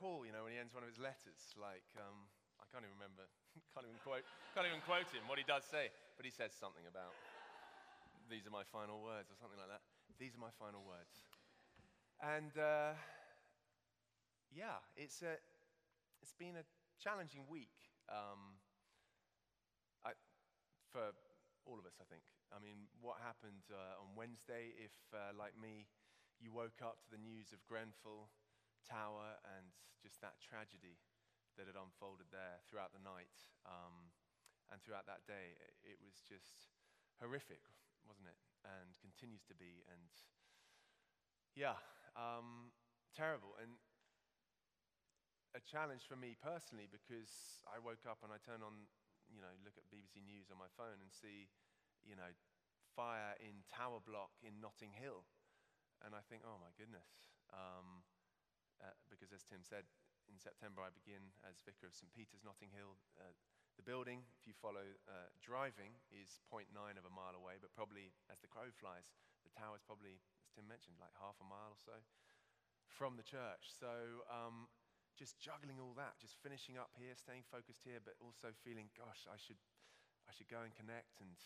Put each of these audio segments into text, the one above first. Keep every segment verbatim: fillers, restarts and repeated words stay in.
Paul, you know, when he ends one of his letters, like, um, I can't even remember, can't even quote, can't even quote him, what he does say, but he says something about, these are my final words, or something like that. These are my final words. And, uh, yeah, it's a, it's been a challenging week, um, I, for all of us, I think. I mean, what happened uh, on Wednesday, if, uh, like me, you woke up to the news of Grenfell Tower and just that tragedy that had unfolded there throughout the night um, and throughout that day. It was just horrific, wasn't it? And continues to be, and yeah, um, terrible. And a challenge for me personally, because I woke up and I turn on, you know, look at B B C News on my phone and see, you know, fire in Tower Block in Notting Hill. And I think, oh my goodness. Um, uh, because as Tim said, in September I begin as Vicar of Saint Peter's Notting Hill. Uh, the building, if you follow uh, driving, is zero point nine of a mile away, but probably as the crow flies, the tower is probably, as Tim mentioned, like half a mile or so from the church. So um, just juggling all that, just finishing up here, staying focused here, but also feeling, gosh, I should, I should go and connect and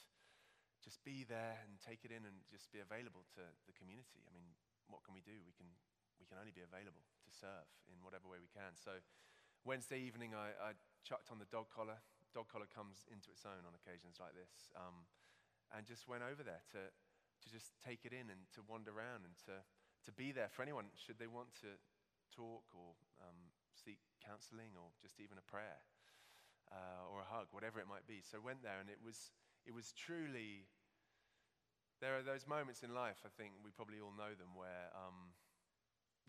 just be there and take it in and just be available to the community. I mean, what can we do? We can we can only be available to serve in whatever way we can. So Wednesday evening, I, I chucked on the dog collar. Dog collar comes into its own on occasions like this. Um, and just went over there to to just take it in and to wander around and to, to be there for anyone should they want to talk or um, seek counseling or just even a prayer uh, or a hug, whatever it might be. So went there and it was... It was truly, there are those moments in life, I think we probably all know them, where um,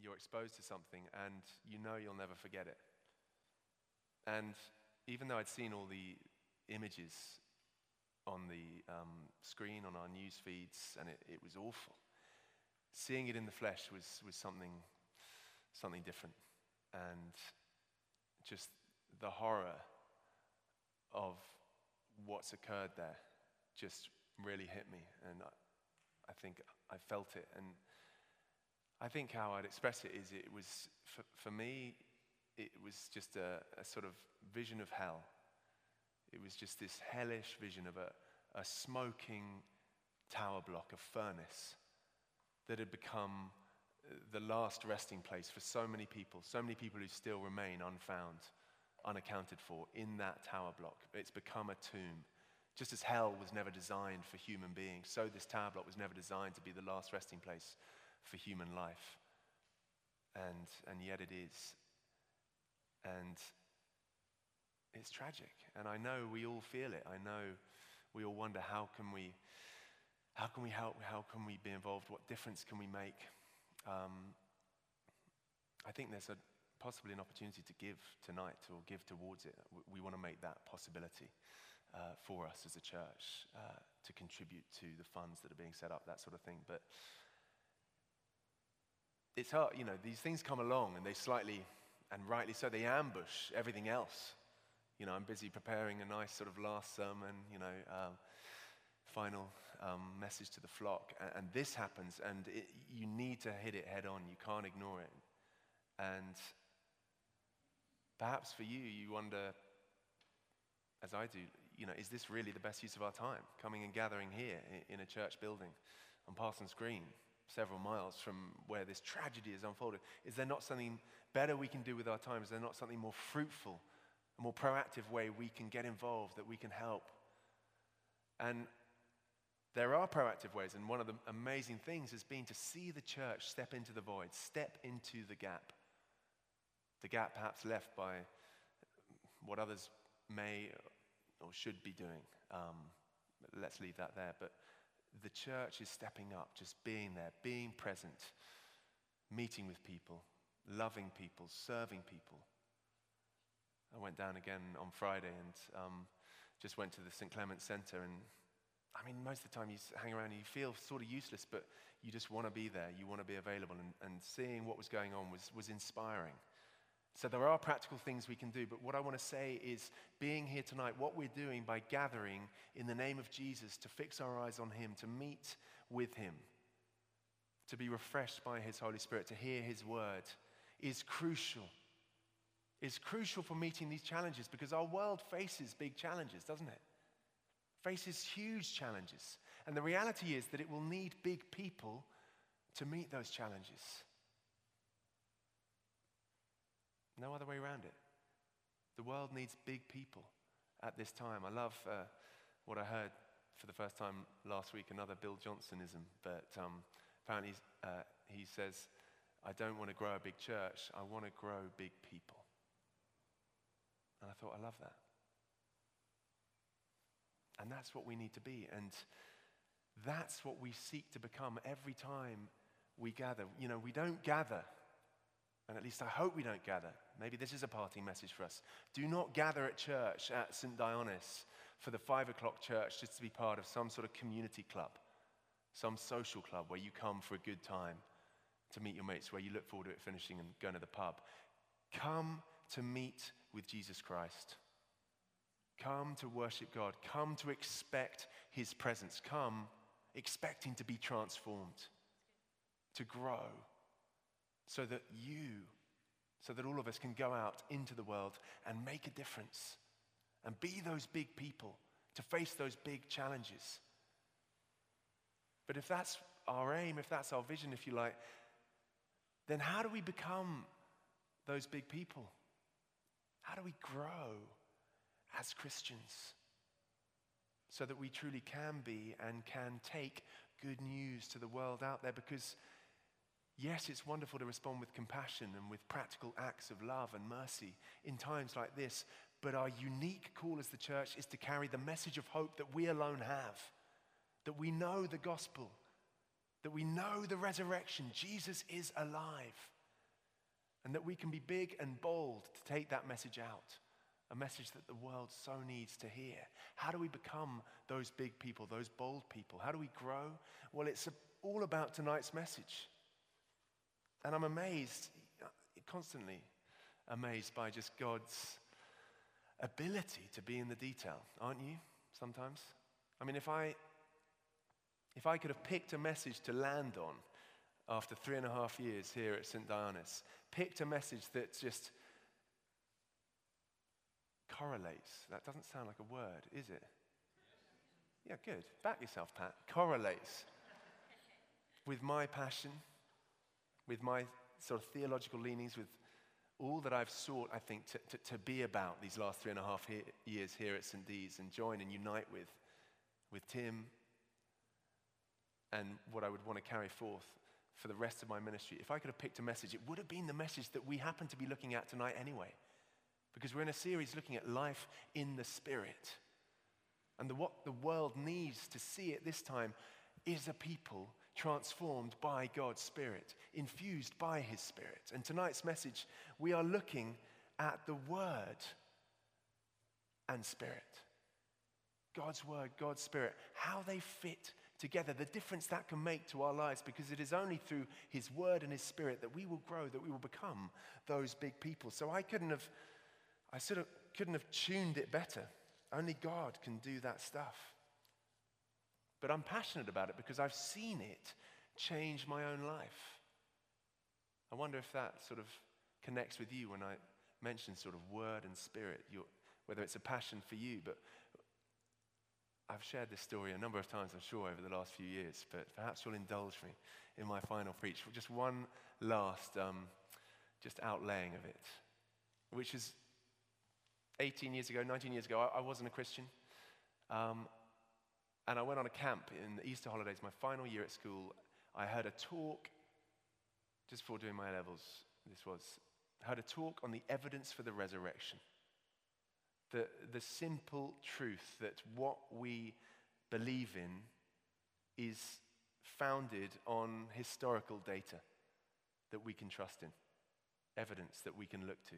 you're exposed to something and you know you'll never forget it. And even though I'd seen all the images on the um, screen, on our news feeds, and it, it was awful, seeing it in the flesh was, was something, something different. And just the horror of what's occurred there just really hit me, and I, I think I felt it. And I think how I'd express it is, it was for, for me, it was just a, a sort of vision of hell. It was just this hellish vision of a, a smoking tower block, a furnace that had become the last resting place for so many people, so many people who still remain unfound, unaccounted for in that tower block. It's become a tomb. Just as hell was never designed for human beings, so this tower block was never designed to be the last resting place for human life. And, and yet it is. And it's tragic. And I know we all feel it. I know we all wonder, how can we, how can we help? How can we be involved? What difference can we make? Um, I think there's a possibly an opportunity to give tonight or give towards it. We want to make that possibility uh, for us as a church uh, to contribute to the funds that are being set up, that sort of thing. But it's hard, you know, these things come along and they slightly, and rightly so, they ambush everything else. You know, I'm busy preparing a nice sort of last sermon, you know, um, final um, message to the flock. And, and this happens, and it, you need to hit it head on. You can't ignore it. And perhaps for you, you wonder, as I do, you know, is this really the best use of our time? Coming and gathering here in a church building on Parsons Green, several miles from where this tragedy has unfolded. Is there not something better we can do with our time? Is there not something more fruitful, a more proactive way we can get involved, that we can help? And there are proactive ways, and one of the amazing things has been to see the church step into the void, step into the gap. The gap perhaps left by what others may or should be doing. Um, let's leave that there. But the church is stepping up, just being there, being present, meeting with people, loving people, serving people. I went down again on Friday and um, just went to the Saint Clement Centre, and I mean, most of the time you hang around and you feel sort of useless, but you just want to be there. You want to be available. And, and seeing what was going on was, was inspiring. So there are practical things we can do. But what I want to say is, being here tonight, what we're doing by gathering in the name of Jesus to fix our eyes on him, to meet with him, to be refreshed by his Holy Spirit, to hear his word, is crucial is crucial for meeting these challenges, because our world faces big challenges, doesn't it? Faces huge challenges. And the reality is that it will need big people to meet those challenges. No other way around it. The world needs big people at this time. I love uh, what I heard for the first time last week, another Bill Johnsonism, but um, apparently uh, he says, I don't want to grow a big church, I want to grow big people. And I thought, I love that. And that's what we need to be, and that's what we seek to become every time we gather. You know, we don't gather, and at least I hope we don't gather. Maybe this is a parting message for us. Do not gather at church at Saint Dionys for the five o'clock church just to be part of some sort of community club, some social club where you come for a good time to meet your mates, where you look forward to it finishing and going to the pub. Come to meet with Jesus Christ. Come to worship God. Come to expect his presence. Come expecting to be transformed, to grow, so that you, so that all of us can go out into the world and make a difference and be those big people, to face those big challenges. But if that's our aim, if that's our vision, if you like, then how do we become those big people? How do we grow as Christians, so that we truly can be and can take good news to the world out there? Because yes, it's wonderful to respond with compassion and with practical acts of love and mercy in times like this, but our unique call as the church is to carry the message of hope that we alone have, that we know the gospel, that we know the resurrection, Jesus is alive, and that we can be big and bold to take that message out. A message that the world so needs to hear. How do we become those big people, those bold people? How do we grow? Well, it's all about tonight's message. And I'm amazed, constantly amazed by just God's ability to be in the detail, aren't you, sometimes? I mean, if I, if I could have picked a message to land on after three and a half years here at Saint Dionys, picked a message that just correlates. That doesn't sound like a word, is it? Yeah, good. Back yourself, Pat. Correlates with my passion, with my sort of theological leanings, with all that I've sought, I think, to, to, to be about these last three and a half he- years here at Saint D's, and join and unite with, with Tim, and what I would want to carry forth for the rest of my ministry. If I could have picked a message, it would have been the message that we happen to be looking at tonight anyway. Because we're in a series looking at life in the Spirit. And the, what the world needs to see at this time is a people transformed by God's Spirit, infused by his Spirit. And tonight's message, we are looking at the Word and Spirit. God's Word, God's Spirit, how they fit together, the difference that can make to our lives, because it is only through his Word and his Spirit that we will grow, that we will become those big people. So I couldn't have... I sort of couldn't have tuned it better. Only God can do that stuff. But I'm passionate about it because I've seen it change my own life. I wonder if that sort of connects with you when I mention sort of Word and Spirit, your, whether it's a passion for you. But I've shared this story a number of times, I'm sure, over the last few years, but perhaps you'll indulge me in my final preach. Just one last um, just outlaying of it, which is eighteen years ago, nineteen years ago, I, I wasn't a Christian. Um, and I went on a camp in the Easter holidays, my final year at school. I heard a talk, just before doing my A-levels, this was, heard a talk on the evidence for the resurrection. The, the simple truth that what we believe in is founded on historical data that we can trust in, evidence that we can look to,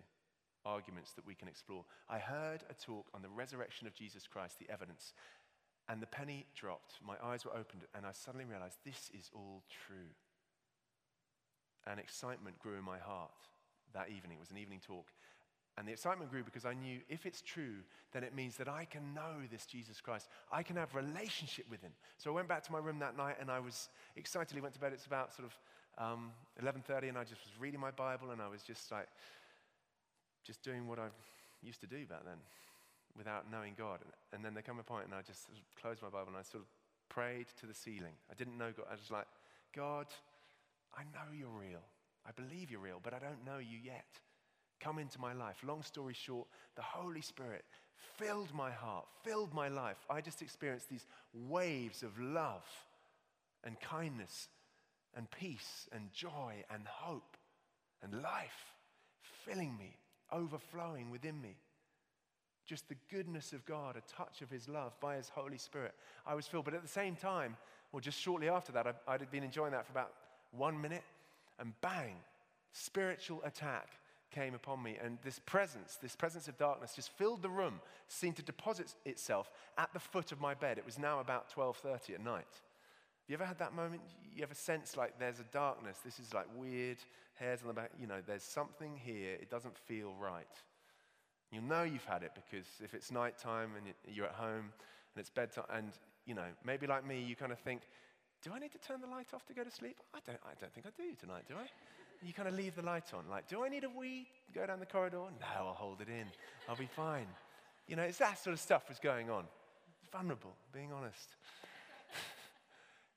arguments that we can explore. I heard a talk on the resurrection of Jesus Christ, the evidence, and the penny dropped. My eyes were opened, and I suddenly realized this is all true. And excitement grew in my heart that evening. It was an evening talk. And the excitement grew because I knew if it's true, then it means that I can know this Jesus Christ. I can have relationship with him. So I went back to my room that night, and I was excitedly went to bed. It's about sort of um, eleven thirty, and I just was reading my Bible, and I was just like, just doing what I used to do back then without knowing God. And then there came a point and I just sort of closed my Bible and I sort of prayed to the ceiling. I didn't know God. I was just like, God, I know you're real. I believe you're real, but I don't know you yet. Come into my life. Long story short, the Holy Spirit filled my heart, filled my life. I just experienced these waves of love and kindness and peace and joy and hope and life filling me, overflowing within me. Just the goodness of God, a touch of his love by his Holy Spirit. I was filled, but at the same time, or just shortly after that, I, I'd been enjoying that for about one minute, and bang, spiritual attack came upon me, and this presence, this presence of darkness just filled the room, seemed to deposit itself at the foot of my bed. It was now about twelve thirty at night. You ever had that moment? You ever sense like there's a darkness, this is like weird, hairs on the back, you know, there's something here, it doesn't feel right. You'll know you've had it because if it's nighttime and you're at home and it's bedtime and, you know, maybe like me, you kind of think, do I need to turn the light off to go to sleep? I don't, I don't think I do tonight, do I? You kind of leave the light on. Like, do I need a wee? Go down the corridor? No, I'll hold it in. I'll be fine. You know, it's that sort of stuff was going on. Vulnerable, being honest.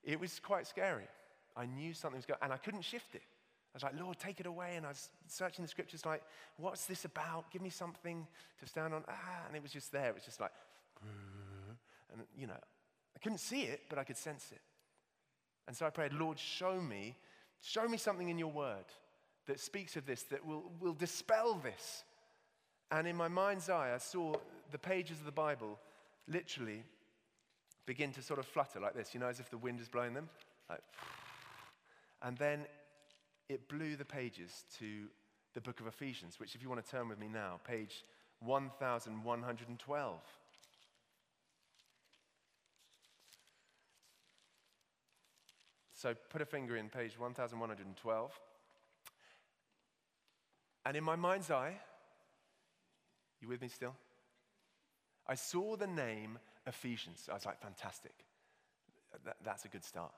It was quite scary. I knew something was going on, and I couldn't shift it. I was like, Lord, take it away. And I was searching the scriptures like, what's this about? Give me something to stand on. Ah, and it was just there. It was just like, and, you know, I couldn't see it, but I could sense it. And so I prayed, Lord, show me, show me something in your word that speaks of this, that will, will dispel this. And in my mind's eye, I saw the pages of the Bible literally begin to sort of flutter like this, you know, as if the wind was blowing them. Like, and then it blew the pages to the book of Ephesians, which if you want to turn with me now, page eleven twelve. So put a finger in page eleven twelve. And in my mind's eye, you with me still? I saw the name Ephesians. I was like, fantastic. Th- that's a good start.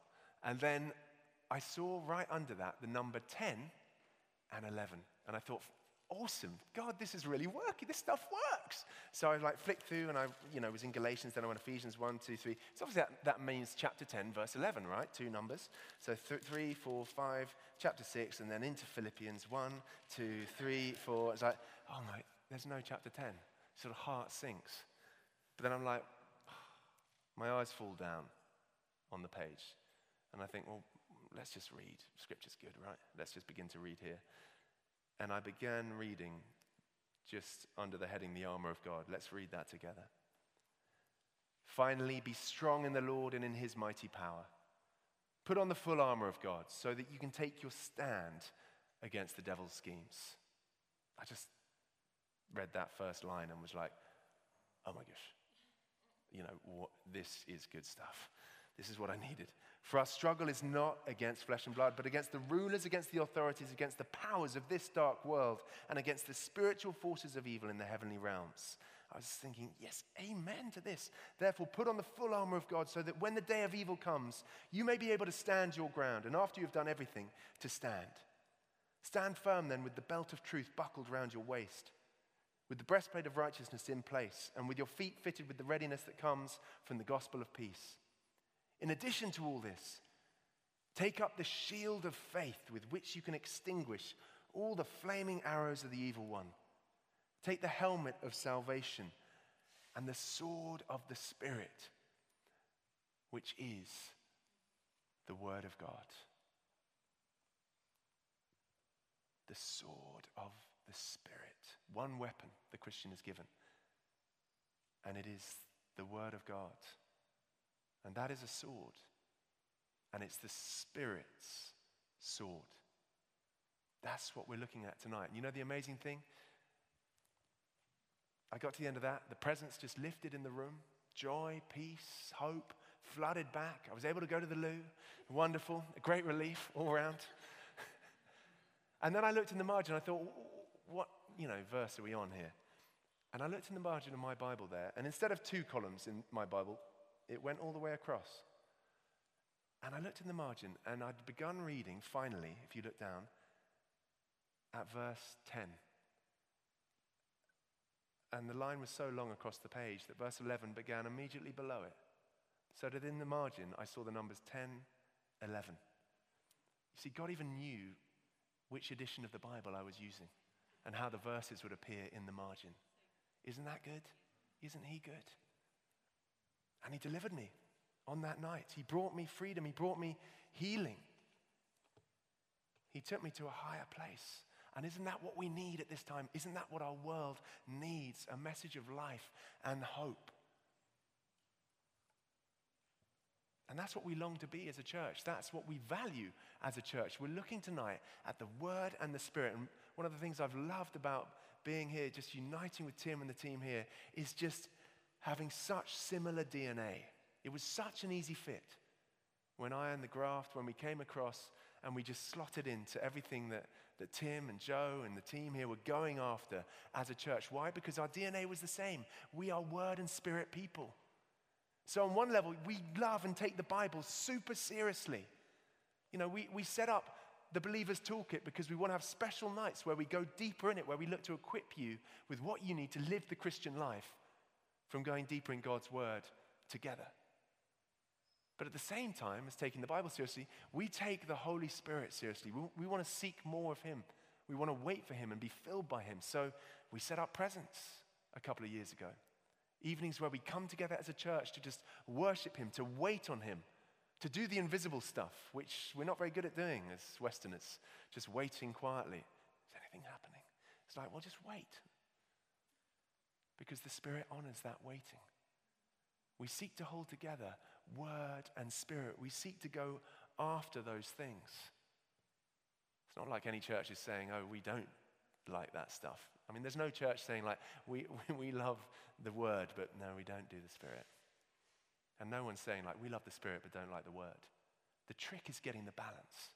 And then I saw right under that the number ten and eleven. And I thought, awesome. God, this is really working. This stuff works. So I like flicked through and I, you know, was in Galatians, then I went Ephesians one, two, three. So obviously that, that means chapter ten, verse eleven, right? Two numbers. So th- three, four, five, chapter six, and then into Philippians one, two, three, four. It's like, oh my, there's no chapter ten. Sort of heart sinks. But then I'm like, my eyes fall down on the page. And I think, well, let's just read. Scripture's good, right? Let's just begin to read here. And I began reading just under the heading, the armor of God. Let's read that together. Finally, be strong in the Lord and in his mighty power. Put on the full armor of God so that you can take your stand against the devil's schemes. I just read that first line and was like, oh my gosh, you know, what, this is good stuff. This is what I needed. For our struggle is not against flesh and blood, but against the rulers, against the authorities, against the powers of this dark world, and against the spiritual forces of evil in the heavenly realms. I was thinking, yes, amen to this. Therefore, put on the full armor of God so that when the day of evil comes, you may be able to stand your ground, and after you've done everything, to stand. Stand firm then with the belt of truth buckled around your waist, with the breastplate of righteousness in place, and with your feet fitted with the readiness that comes from the gospel of peace. In addition to all this, take up the shield of faith with which you can extinguish all the flaming arrows of the evil one. Take the helmet of salvation and the sword of the Spirit, which is the Word of God. The sword of the Spirit. One weapon the Christian is given, and it is the Word of God. And that is a sword, and it's the Spirit's sword. That's what we're looking at tonight. And you know the amazing thing? I got to the end of that. The presence just lifted in the room. Joy, peace, hope, flooded back. I was able to go to the loo. Wonderful. A great relief all around. And then I looked in the margin. I thought, what, you know, verse are we on here? And I looked in the margin of my Bible there, and instead of two columns in my Bible, it went all the way across. And I looked in the margin, and I'd begun reading, finally, if you look down, at verse ten. And the line was so long across the page that verse eleven began immediately below it, so that in the margin I saw the numbers ten, eleven. You see, God even knew which edition of the Bible I was using and how the verses would appear in the margin. Isn't that good? Isn't he good? And he delivered me on that night. He brought me freedom. He brought me healing. He took me to a higher place. And isn't that what we need at this time? Isn't that what our world needs? A message of life and hope. And that's what we long to be as a church. That's what we value as a church. We're looking tonight at the Word and the Spirit. And one of the things I've loved about being here, just uniting with Tim and the team here, is just having such similar D N A. It was such an easy fit when I and the graft, when we came across and we just slotted into everything that, that Tim and Joe and the team here were going after as a church. Why? Because our D N A was the same. We are Word and Spirit people. So on one level, we love and take the Bible super seriously. You know, we, we set up the Believer's Toolkit because we want to have special nights where we go deeper in it, where we look to equip you with what you need to live the Christian life from going deeper in God's Word together. But at the same time as taking the Bible seriously, we take the Holy Spirit seriously. We, we want to seek more of him. We want to wait for him and be filled by him. So we set up Presence a couple of years ago. Evenings where we come together as a church to just worship him, to wait on him, to do the invisible stuff, which we're not very good at doing as Westerners, just waiting quietly. Is anything happening? It's like, well, just wait. Because the Spirit honors that waiting. We seek to hold together Word and Spirit. We seek to go after those things. It's not like any church is saying, oh, we don't like that stuff. I mean, there's no church saying, like, we, we love the Word, but no, we don't do the Spirit. And no one's saying, like, we love the Spirit, but don't like the Word. The trick is getting the balance.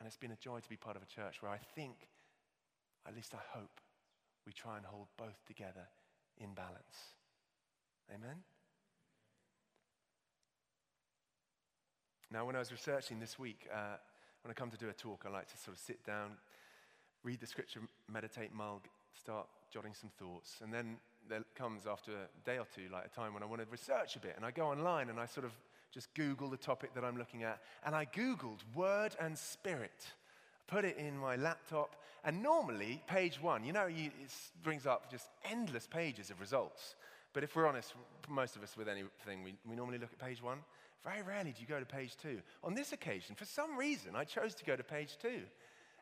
And it's been a joy to be part of a church where I think, at least I hope, we try and hold both together in balance. Amen? Now, when I was researching this week, uh, when I come to do a talk, I like to sort of sit down, read the scripture, meditate, mull, start jotting some thoughts. And then there comes, after a day or two, like a time when I want to research a bit. And I go online and I sort of just Google the topic that I'm looking at. And I Googled Word and Spirit. I put it in my laptop. And normally, page one, you know, you, it brings up just endless pages of results. But if we're honest, most of us with anything, we, we normally look at page one. Very rarely do you go to page two. On this occasion, for some reason, I chose to go to page two.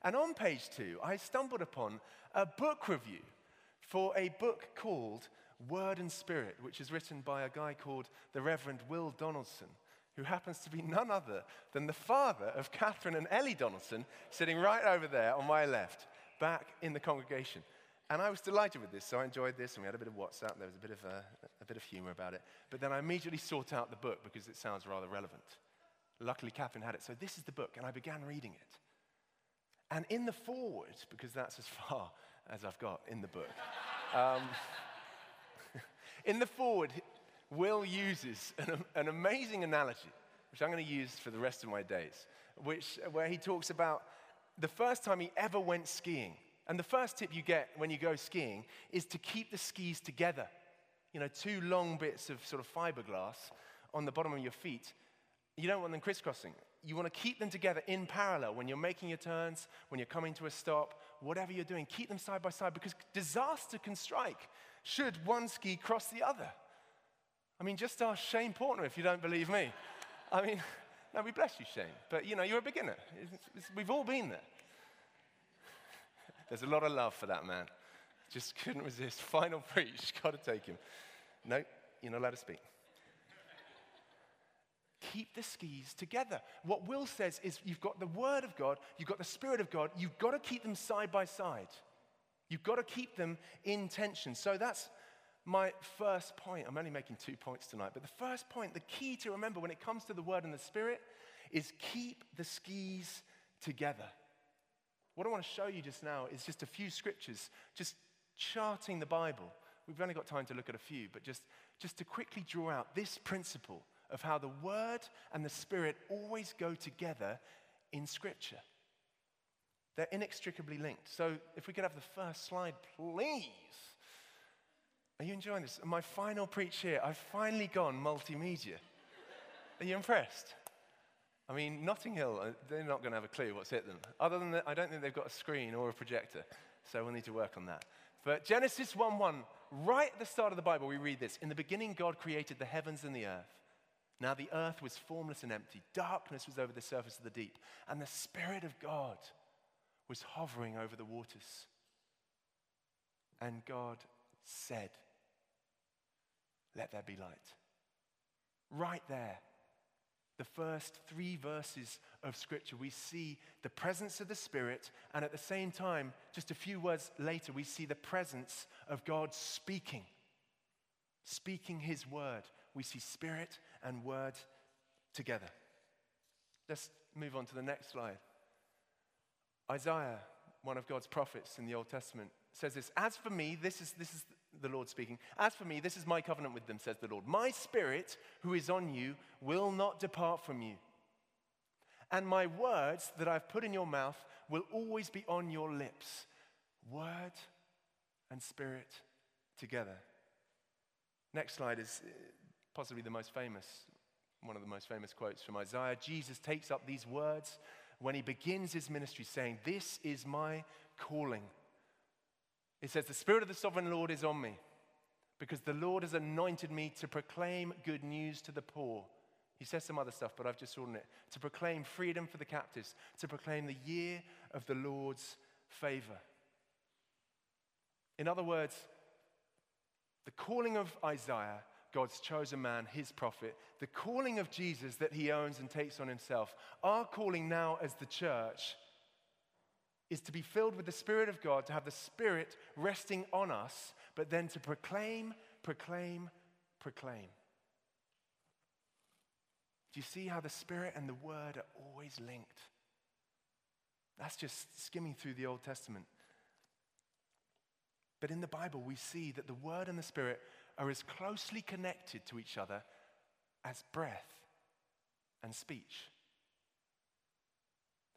And on page two, I stumbled upon a book review for a book called Word and Spirit, which is written by a guy called the Reverend Will Donaldson, who happens to be none other than the father of Catherine and Ellie Donaldson, sitting right over there on my left, back in the congregation. And I was delighted with this, so I enjoyed this, and we had a bit of WhatsApp. There was a bit of, uh, a bit of humor about it. But then I immediately sought out the book because it sounds rather relevant. Luckily, Catherine had it. So this is the book, and I began reading it. And in the foreword, because that's as far as I've got in the book, um, in the foreword, Will uses an, an amazing analogy, which I'm going to use for the rest of my days, which where he talks about the first time he ever went skiing. And the first tip you get when you go skiing is to keep the skis together. You know, two long bits of sort of fiberglass on the bottom of your feet. You don't want them crisscrossing. You want to keep them together in parallel when you're making your turns, when you're coming to a stop, whatever you're doing, keep them side by side because disaster can strike should one ski cross the other. I mean, just ask Shane Porter if you don't believe me. I mean, no, we bless you, Shane, but you know, you're a beginner. It's, it's, we've all been there. There's a lot of love for that man. Just couldn't resist. Final preach, got to take him. Nope, you're not allowed to speak. Keep the skis together. What Will says is you've got the Word of God, you've got the Spirit of God, you've got to keep them side by side. You've got to keep them in tension. So that's my first point. I'm only making two points tonight, but the first point, the key to remember when it comes to the Word and the Spirit is keep the skis together. What I want to show you just now is just a few scriptures, just charting the Bible. We've only got time to look at a few, but just, just to quickly draw out this principle of how the Word and the Spirit always go together in Scripture. They're inextricably linked. So if we could have the first slide, please. Are you enjoying this? My final preach here, I've finally gone multimedia. Are you impressed? I mean, Notting Hill, they're not going to have a clue what's hit them. Other than that, I don't think they've got a screen or a projector, so we'll need to work on that. But Genesis one one, right at the start of the Bible, we read this. In the beginning, God created the heavens and the earth. Now the earth was formless and empty. Darkness was over the surface of the deep. And the Spirit of God was hovering over the waters. And God said, let there be light. Right there, the first three verses of Scripture, we see the presence of the Spirit, and at the same time, just a few words later, we see the presence of God speaking, speaking His word. We see Spirit and word together. Let's move on to the next slide. Isaiah, one of God's prophets in the Old Testament, says this, as for me, this is, this is the Lord speaking, as for me, this is my covenant with them, says the Lord. My Spirit, who is on you, will not depart from you. And my words that I've put in your mouth will always be on your lips. Word and Spirit together. Next slide is possibly the most famous, one of the most famous quotes from Isaiah. Jesus takes up these words when he begins his ministry saying, this is my calling. It says, the Spirit of the Sovereign Lord is on me, because the Lord has anointed me to proclaim good news to the poor. He says some other stuff, but I've just shortened it. To proclaim freedom for the captives, to proclaim the year of the Lord's favor. In other words, the calling of Isaiah, God's chosen man, his prophet, the calling of Jesus that he owns and takes on himself, our calling now as the church is to be filled with the Spirit of God, to have the Spirit resting on us, but then to proclaim, proclaim, proclaim. Do you see how the Spirit and the Word are always linked? That's just skimming through the Old Testament. But in the Bible, we see that the Word and the Spirit are as closely connected to each other as breath and speech.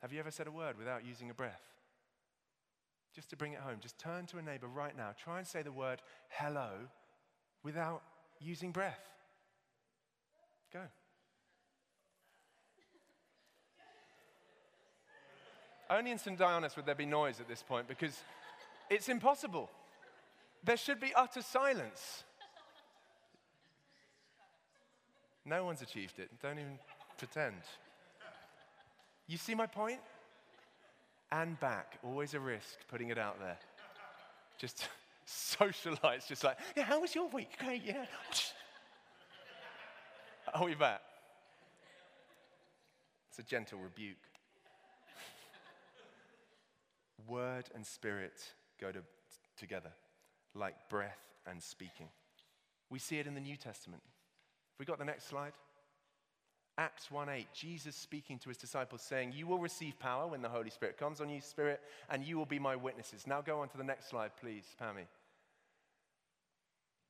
Have you ever said a word without using a breath? Just to bring it home, just turn to a neighbor right now. Try and say the word hello without using breath. Go. Only in Saint Dionys would there be noise at this point, because it's impossible. There should be utter silence. No one's achieved it. Don't even pretend. You see my point? And back, always a risk, putting it out there. Just socialize, just like, yeah, how was your week? Great, yeah. Are we back? It's a gentle rebuke. Word and Spirit go to, together, like breath and speaking. We see it in the New Testament. Have we got the next slide? Acts one eight, Jesus speaking to his disciples saying, you will receive power when the Holy Spirit comes on you, Spirit, and you will be my witnesses. Now go on to the next slide, please, Pammy.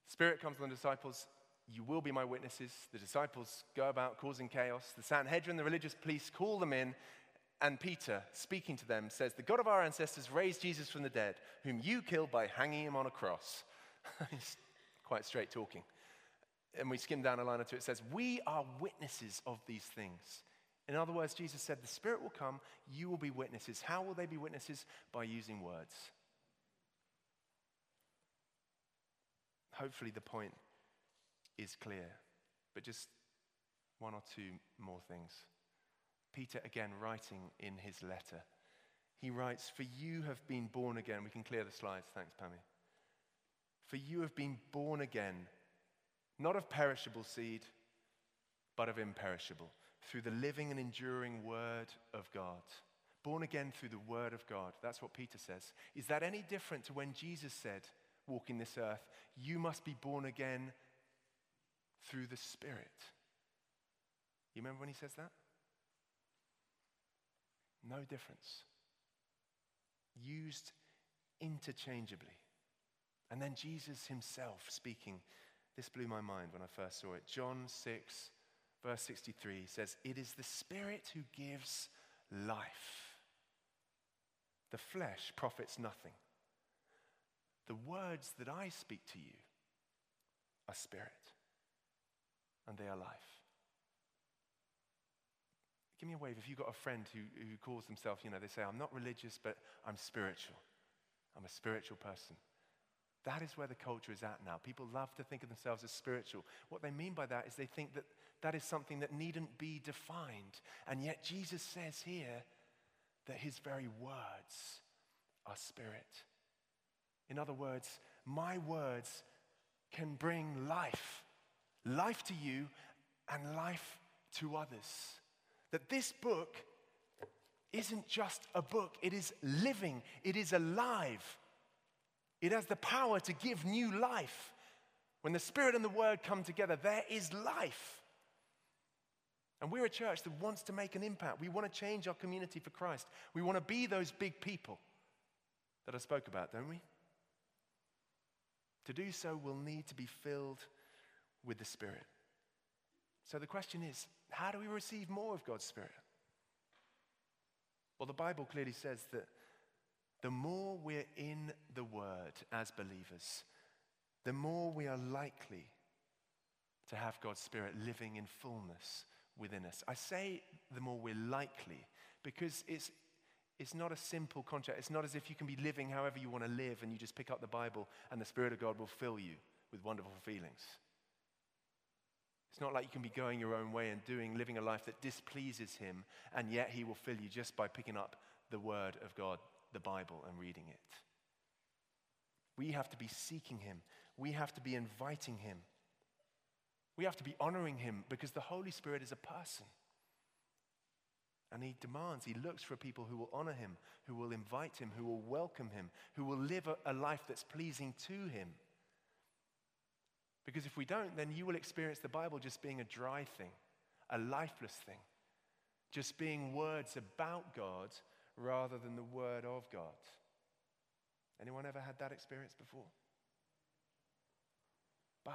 Spirit comes on the disciples, you will be my witnesses. The disciples go about causing chaos. The Sanhedrin, the religious police, call them in, and Peter, speaking to them, says, the God of our ancestors raised Jesus from the dead, whom you killed by hanging him on a cross. It's quite straight talking. And we skim down a line or two, it says, we are witnesses of these things. In other words, Jesus said, the Spirit will come, you will be witnesses. How will they be witnesses? By using words. Hopefully the point is clear, but just one or two more things. Peter, again, writing in his letter. He writes, for you have been born again. We can clear the slides, thanks, Pammy. For you have been born again, not of perishable seed, but of imperishable, through the living and enduring Word of God. Born again through the Word of God. That's what Peter says. Is that any different to when Jesus said, walking this earth, you must be born again through the Spirit? You remember when he says that? No difference. Used interchangeably. And then Jesus himself speaking. This blew my mind when I first saw it. John six, verse sixty-three says, it is the Spirit who gives life. The flesh profits nothing. The words that I speak to you are spirit, and they are life. Give me a wave if you've got a friend who, who calls themselves, you know, they say, I'm not religious, but I'm spiritual. I'm a spiritual person. That is where the culture is at now. People love to think of themselves as spiritual. What they mean by that is they think that that is something that needn't be defined. And yet Jesus says here that his very words are spirit. In other words, my words can bring life. Life to you and life to others. That this book isn't just a book, it is living, it is alive. It has the power to give new life. When the Spirit and the Word come together, there is life. And we're a church that wants to make an impact. We want to change our community for Christ. We want to be those big people that I spoke about, don't we? To do so, we'll need to be filled with the Spirit. So the question is, how do we receive more of God's Spirit? Well, the Bible clearly says that the more we're in the Word as believers, the more we are likely to have God's Spirit living in fullness within us. I say the more we're likely because it's it's not a simple contract. It's not as if you can be living however you want to live and you just pick up the Bible and the Spirit of God will fill you with wonderful feelings. It's not like you can be going your own way and doing, living a life that displeases him, and yet he will fill you just by picking up the Word of God, the Bible, and reading it. We have to be seeking him. We have to be inviting him. We have to be honoring him because the Holy Spirit is a person. And he demands, he looks for people who will honor him, who will invite him, who will welcome him, who will live a, a life that's pleasing to him. Because if we don't, then you will experience the Bible just being a dry thing, a lifeless thing, just being words about God rather than the Word of God. Anyone ever had that experience before? But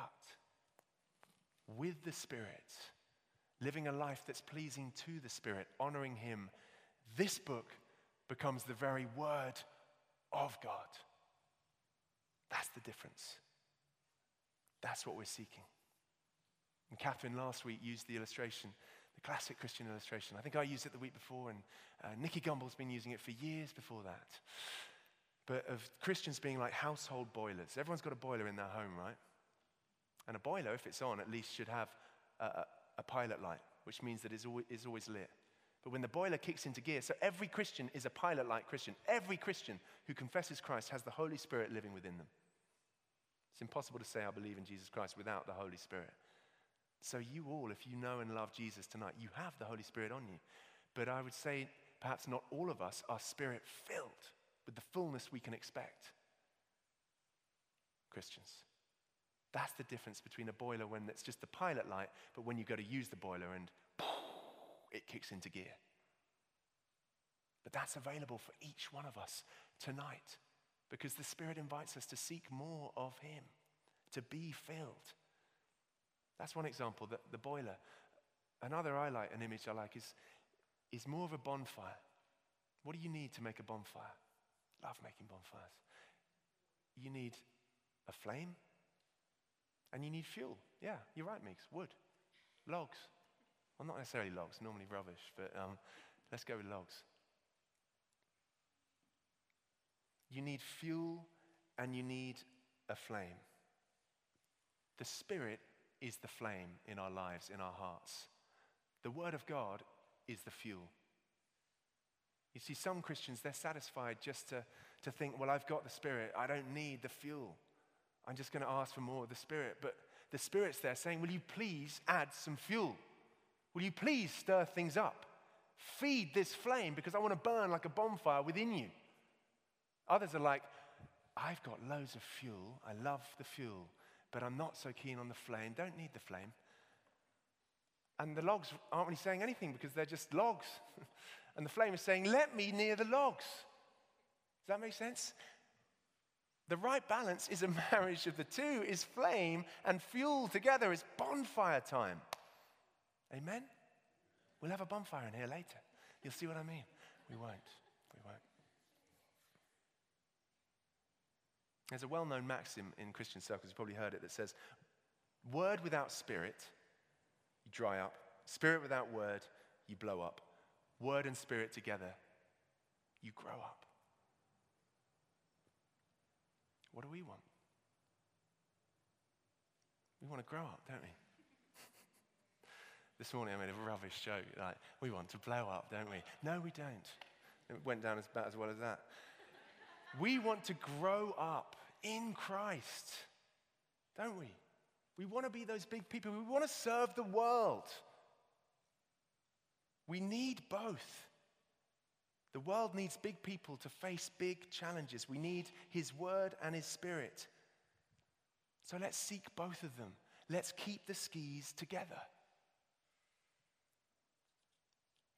with the Spirit, living a life that's pleasing to the Spirit, honoring him, this book becomes the very Word of God. That's the difference. That's what we're seeking. And Catherine last week used the illustration, the classic Christian illustration. I think I used it the week before, and uh, Nicky Gumbel's been using it for years before that. But of Christians being like household boilers. Everyone's got a boiler in their home, right? And a boiler, if it's on, at least should have a, a, a pilot light, which means that it's always, it's always lit. But when the boiler kicks into gear, so every Christian is a pilot light Christian. Every Christian who confesses Christ has the Holy Spirit living within them. It's impossible to say, I believe in Jesus Christ without the Holy Spirit. So you all, if you know and love Jesus tonight, you have the Holy Spirit on you. But I would say perhaps not all of us are Spirit-filled with the fullness we can expect. Christians. That's the difference between a boiler when it's just the pilot light, but when you go to use the boiler and it kicks into gear. But that's available for each one of us tonight. Because the Spirit invites us to seek more of him, to be filled. That's one example, the, the boiler. Another I like, an image I like, is, is more of a bonfire. What do you need to make a bonfire? Love making bonfires. You need a flame, and you need fuel. Yeah, you're right, Meeks, wood, logs. Well, not necessarily logs, normally rubbish, but um, let's go with logs. You need fuel and you need a flame. The Spirit is the flame in our lives, in our hearts. The Word of God is the fuel. You see, some Christians, they're satisfied just to, to think, well, I've got the Spirit. I don't need the fuel. I'm just going to ask for more of the Spirit. But the Spirit's there saying, will you please add some fuel? Will you please stir things up? Feed this flame because I want to burn like a bonfire within you. Others are like, I've got loads of fuel, I love the fuel, but I'm not so keen on the flame, don't need the flame. And the logs aren't really saying anything because they're just logs. And the flame is saying, let me near the logs. Does that make sense? The right balance is a marriage of the two, is flame and fuel together, is bonfire time. Amen? We'll have a bonfire in here later. You'll see what I mean. We won't, we won't. There's a well-known maxim in Christian circles, you've probably heard it, that says, Word without spirit, you dry up. Spirit without word, you blow up. Word and spirit together, you grow up. What do we want? We want to grow up, don't we? This morning I made a rubbish joke, like, we want to blow up, don't we? No, we don't. It went down as bad as well as that. We want to grow up in Christ, don't we? We want to be those big people. We want to serve the world. We need both. The world needs big people to face big challenges. We need his word and his spirit. So let's seek both of them. Let's keep the skis together.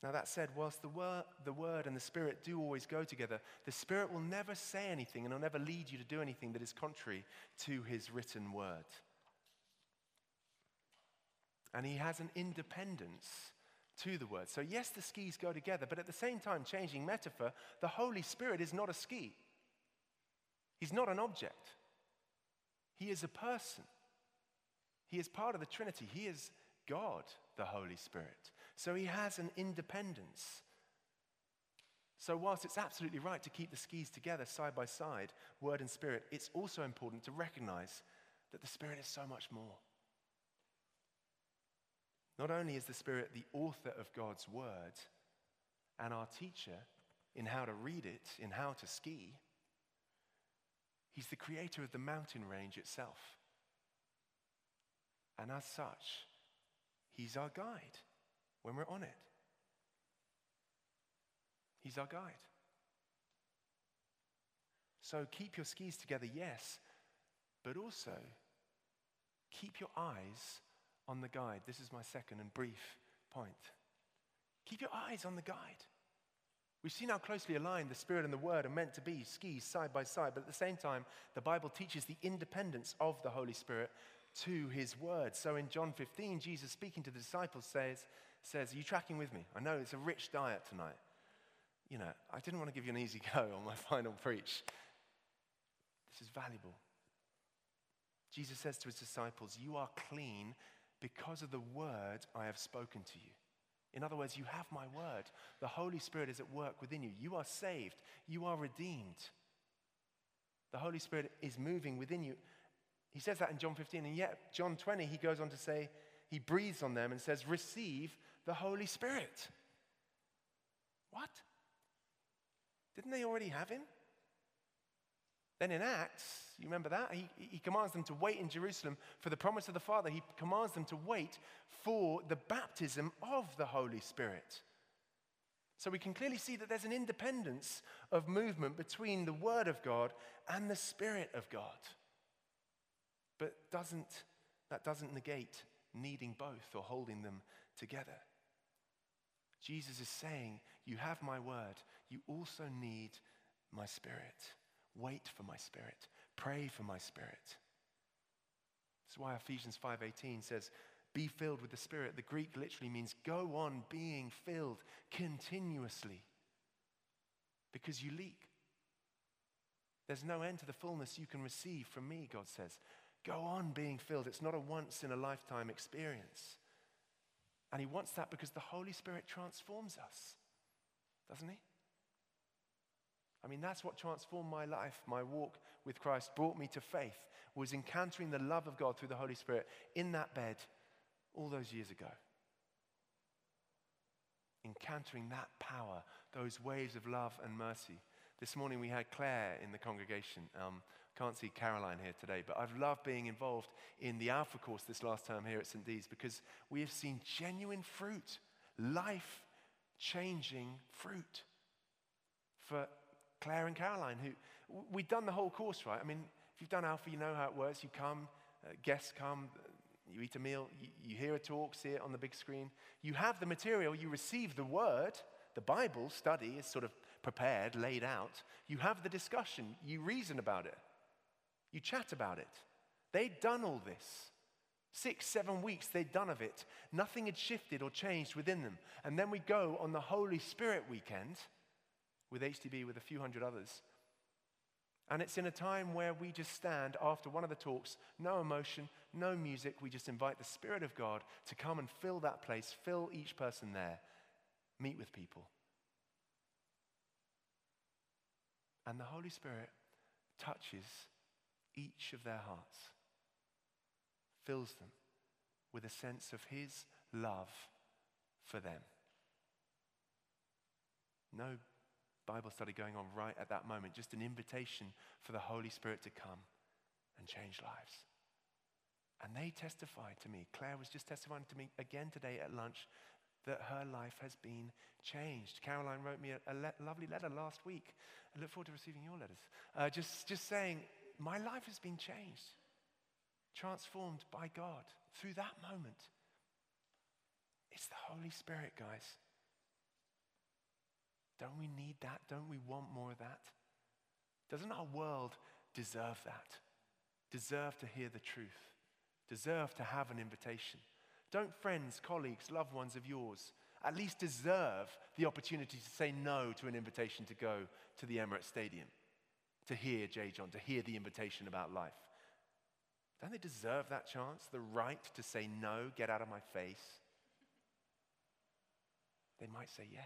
Now that said, whilst the word, the word and the spirit do always go together, the spirit will never say anything and will never lead you to do anything that is contrary to his written word. And he has an independence to the word. So yes, the skis go together, but at the same time, changing metaphor, the Holy Spirit is not a ski. He's not an object. He is a person. He is part of the Trinity. He is God, the Holy Spirit. So he has an independence. So whilst it's absolutely right to keep the skis together side by side, word and spirit, it's also important to recognize that the Spirit is so much more. Not only is the Spirit the author of God's word and our teacher in how to read it, in how to ski, he's the creator of the mountain range itself. And as such, he's our guide when we're on it. He's our guide. So keep your skis together, yes, but also keep your eyes on the guide. This is my second and brief point. Keep your eyes on the guide. We've seen how closely aligned the Spirit and the Word are meant to be, skis side by side, but at the same time, the Bible teaches the independence of the Holy Spirit to his Word. So in John fifteen, Jesus speaking to the disciples says, says, are you tracking with me? I know it's a rich diet tonight. You know, I didn't want to give you an easy go on my final preach. This is valuable. Jesus says to his disciples, you are clean because of the word I have spoken to you. In other words, you have my word. The Holy Spirit is at work within you. You are saved. You are redeemed. The Holy Spirit is moving within you. He says that in John fifteen, and yet John twenty, he goes on to say, he breathes on them and says, receive the Holy Spirit. What? Didn't they already have him? Then in Acts, you remember that? He, he commands them to wait in Jerusalem for the promise of the Father. He commands them to wait for the baptism of the Holy Spirit. So we can clearly see that there's an independence of movement between the Word of God and the Spirit of God. But doesn't, that doesn't negate needing both or holding them together. Jesus is saying, you have my Word, you also need my Spirit. Wait for my Spirit. Pray for my Spirit. That's why Ephesians five eighteen says, be filled with the Spirit. The Greek literally means go on being filled continuously because you leak. There's no end to the fullness you can receive from me, God says. Go on being filled. It's not a once-in-a-lifetime experience. And he wants that because the Holy Spirit transforms us, doesn't he? I mean, that's what transformed my life, my walk with Christ, brought me to faith, was encountering the love of God through the Holy Spirit in that bed all those years ago. Encountering that power, those waves of love and mercy. This morning we had Claire in the congregation. Um, can't see Caroline here today, but I've loved being involved in the Alpha course this last term here at Saint D's because we have seen genuine fruit, life-changing fruit for Claire and Caroline, who, we've done the whole course, right? I mean, if you've done Alpha, you know how it works. You come, uh, guests come, you eat a meal, you, you hear a talk, see it on the big screen. You have the material, you receive the word. The Bible study is sort of prepared, laid out. You have the discussion, you reason about it. You chat about it. They'd done all this. Six, seven weeks they'd done of it. Nothing had shifted or changed within them. And then we go on the Holy Spirit weekend with H D B, with a few hundred others. And it's in a time where we just stand after one of the talks, no emotion, no music. We just invite the Spirit of God to come and fill that place, fill each person there, meet with people. And the Holy Spirit touches each of their hearts, fills them with a sense of his love for them. No Bible study going on right at that moment, just an invitation for the Holy Spirit to come and change lives. And they testified to me. Claire was just testifying to me again today at lunch that her life has been changed. Caroline wrote me a, a le- lovely letter last week. I look forward to receiving your letters. Uh, just, just saying, my life has been changed, transformed by God through that moment. It's the Holy Spirit, guys. Don't we need that? Don't we want more of that? Doesn't our world deserve that? Deserve to hear the truth? Deserve to have an invitation? Don't friends, colleagues, loved ones of yours at least deserve the opportunity to say no to an invitation to go to the Emirates Stadium, to hear J. John, to hear the invitation about life? Don't they deserve that chance, the right to say no, get out of my face? They might say yes.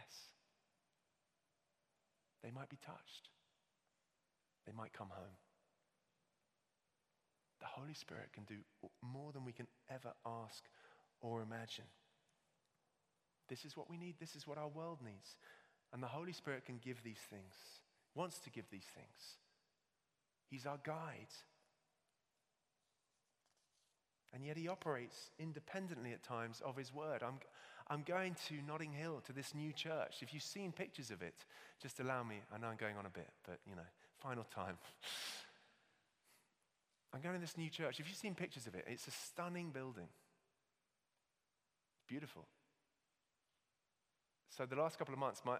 They might be touched. They might come home. The Holy Spirit can do more than we can ever ask or imagine. This is what we need. This is what our world needs. And the Holy Spirit can give these things, wants to give these things. He's our guide. And yet he operates independently at times of his word. I'm, I'm going to Notting Hill to this new church. If you've seen pictures of it, just allow me. I know I'm going on a bit, but you know, final time. I'm going to this new church. If you've seen pictures of it, it's a stunning building. Beautiful. So the last couple of months, my,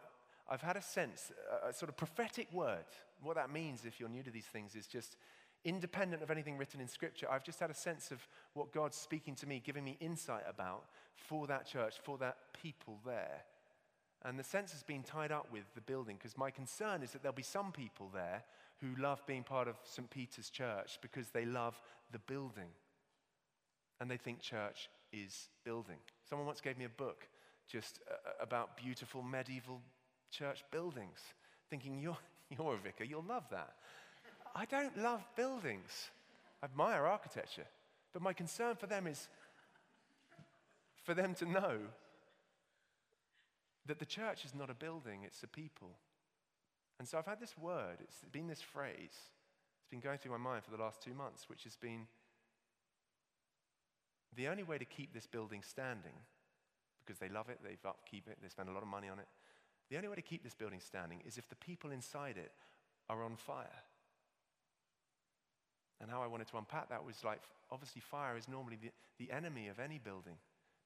I've had a sense, a, a sort of prophetic word. What that means, if you're new to these things, is just independent of anything written in Scripture. I've just had a sense of what God's speaking to me, giving me insight about for that church, for that people there. And the sense has been tied up with the building, because my concern is that there'll be some people there who love being part of Saint Peter's Church because they love the building. And they think church is building. Someone once gave me a book just uh, about beautiful medieval church buildings, thinking, you're, you're a vicar, you'll love that. I don't love buildings. I admire architecture. But my concern for them is for them to know that the church is not a building, it's a people. And so I've had this word, it's been this phrase, it's been going through my mind for the last two months, which has been, the only way to keep this building standing, because they love it, they upkeep it, they spend a lot of money on it, the only way to keep this building standing is if the people inside it are on fire. And how I wanted to unpack that was like, obviously fire is normally the, the enemy of any building,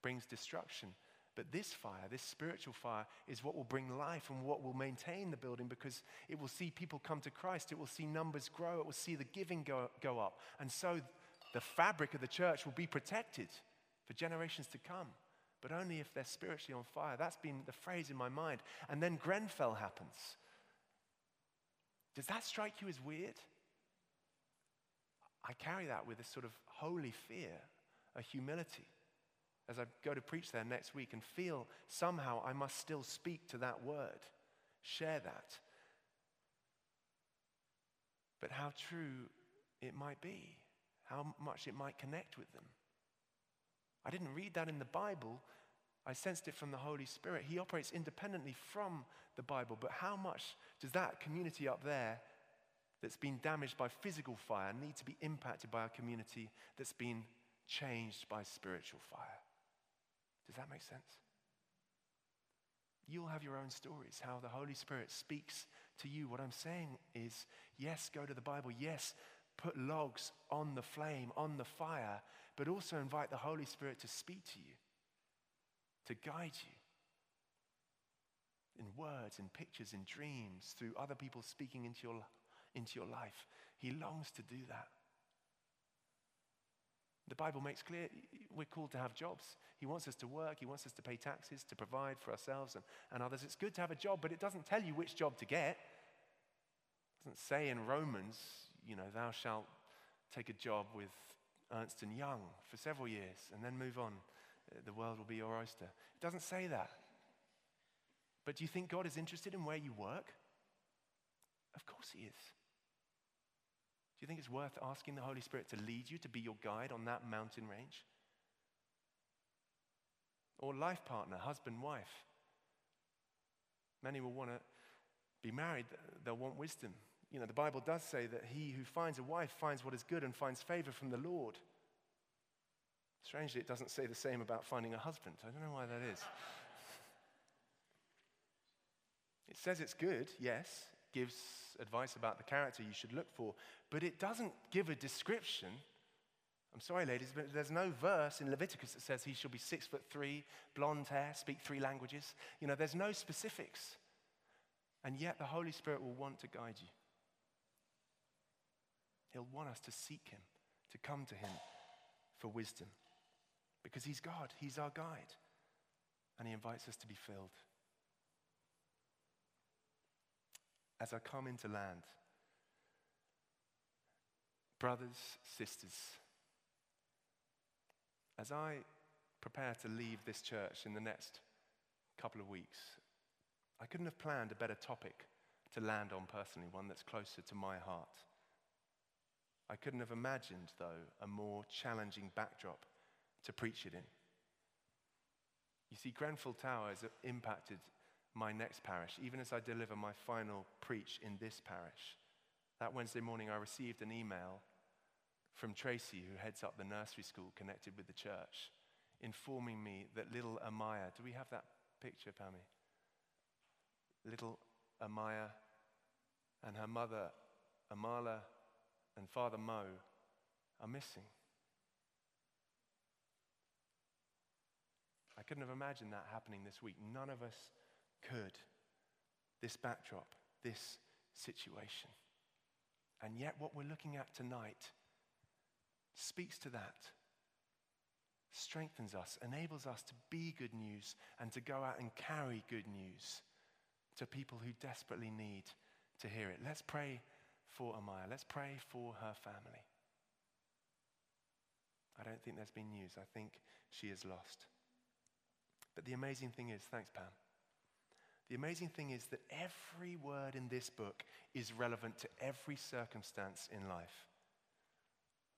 brings destruction. But this fire, this spiritual fire, is what will bring life and what will maintain the building, because it will see people come to Christ, it will see numbers grow, it will see the giving go, go up. And so the fabric of the church will be protected for generations to come, but only if they're spiritually on fire. That's been the phrase in my mind. And then Grenfell happens. Does that strike you as weird? I carry that with a sort of holy fear, a humility, as I go to preach there next week and feel somehow I must still speak to that word, share that. But how true it might be, how much it might connect with them. I didn't read that in the Bible. I sensed it from the Holy Spirit. He operates independently from the Bible, but how much does that community up there that's been damaged by physical fire need to be impacted by a community that's been changed by spiritual fire? Does that make sense? You'll have your own stories, how the Holy Spirit speaks to you. What I'm saying is, yes, go to the Bible. Yes, put logs on the flame, on the fire, but also invite the Holy Spirit to speak to you, to guide you. In words, in pictures, in dreams, through other people speaking into your life. into your life. He longs to do that. The Bible makes clear we're called to have jobs. He wants us to work. He wants us to pay taxes, to provide for ourselves and, and others. It's good to have a job, but it doesn't tell you which job to get. It doesn't say in Romans, you know, thou shalt take a job with Ernst and Young for several years and then move on. The world will be your oyster. It doesn't say that. But do you think God is interested in where you work? Of course he is. Do you think it's worth asking the Holy Spirit to lead you, to be your guide on that mountain range? Or life partner, husband, wife. Many will want to be married. They'll want wisdom. You know, the Bible does say that he who finds a wife finds what is good and finds favor from the Lord. Strangely, it doesn't say the same about finding a husband. I don't know why that is. It says it's good, yes, gives advice about the character you should look for, but it doesn't give a description. I'm sorry, ladies, but there's no verse in Leviticus that says he shall be six foot three, blonde hair, speak three languages. You know, there's no specifics. And yet the Holy Spirit will want to guide you. He'll want us to seek him, to come to him for wisdom. Because he's God, he's our guide. And he invites us to be filled. As I come into land, brothers, sisters, as I prepare to leave this church in the next couple of weeks, I couldn't have planned a better topic to land on personally, one that's closer to my heart. I couldn't have imagined, though, a more challenging backdrop to preach it in. You see, Grenfell Tower has impacted my next parish, even as I deliver my final preach in this parish. That Wednesday morning, I received an email from Tracy, who heads up the nursery school connected with the church, informing me that little Amaya, do we have that picture, Pammy? Little Amaya and her mother, Amala, and Father Mo are missing. I couldn't have imagined that happening this week. None of us could. This backdrop, this situation. And yet what we're looking at tonight speaks to that, strengthens us, enables us to be good news and to go out and carry good news to people who desperately need to hear it. Let's pray for Amaya. Let's pray for her family. I don't think there's been news. I think she is lost. But the amazing thing is, thanks, Pam. The amazing thing is that every word in this book is relevant to every circumstance in life.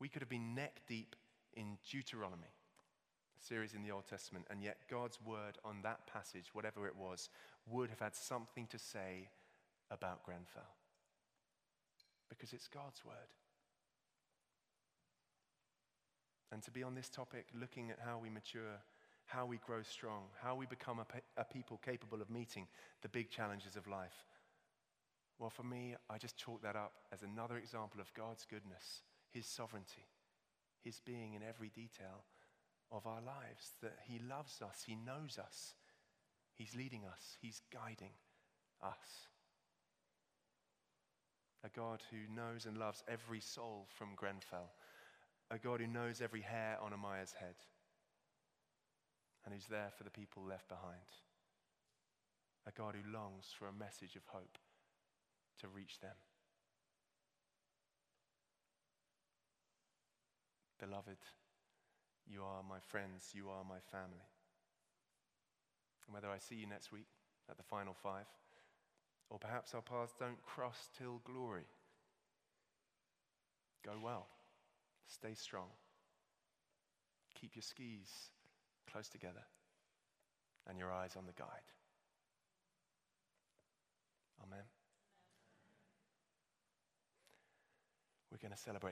We could have been neck deep in Deuteronomy, a series in the Old Testament, and yet God's word on that passage, whatever it was, would have had something to say about Grenfell. Because it's God's word. And to be on this topic, looking at how we mature, how we grow strong, how we become a, pe- a people capable of meeting the big challenges of life. Well, for me, I just chalk that up as another example of God's goodness, his sovereignty, his being in every detail of our lives, that he loves us, he knows us, he's leading us, he's guiding us. A God who knows and loves every soul from Grenfell, a God who knows every hair on Amaya's head, and who's there for the people left behind. A God who longs for a message of hope to reach them. Beloved, you are my friends, you are my family. And whether I see you next week at the final five, or perhaps our paths don't cross till glory, go well, stay strong, keep your skis close together, and your eyes on the guide. Amen. Amen. We're going to celebrate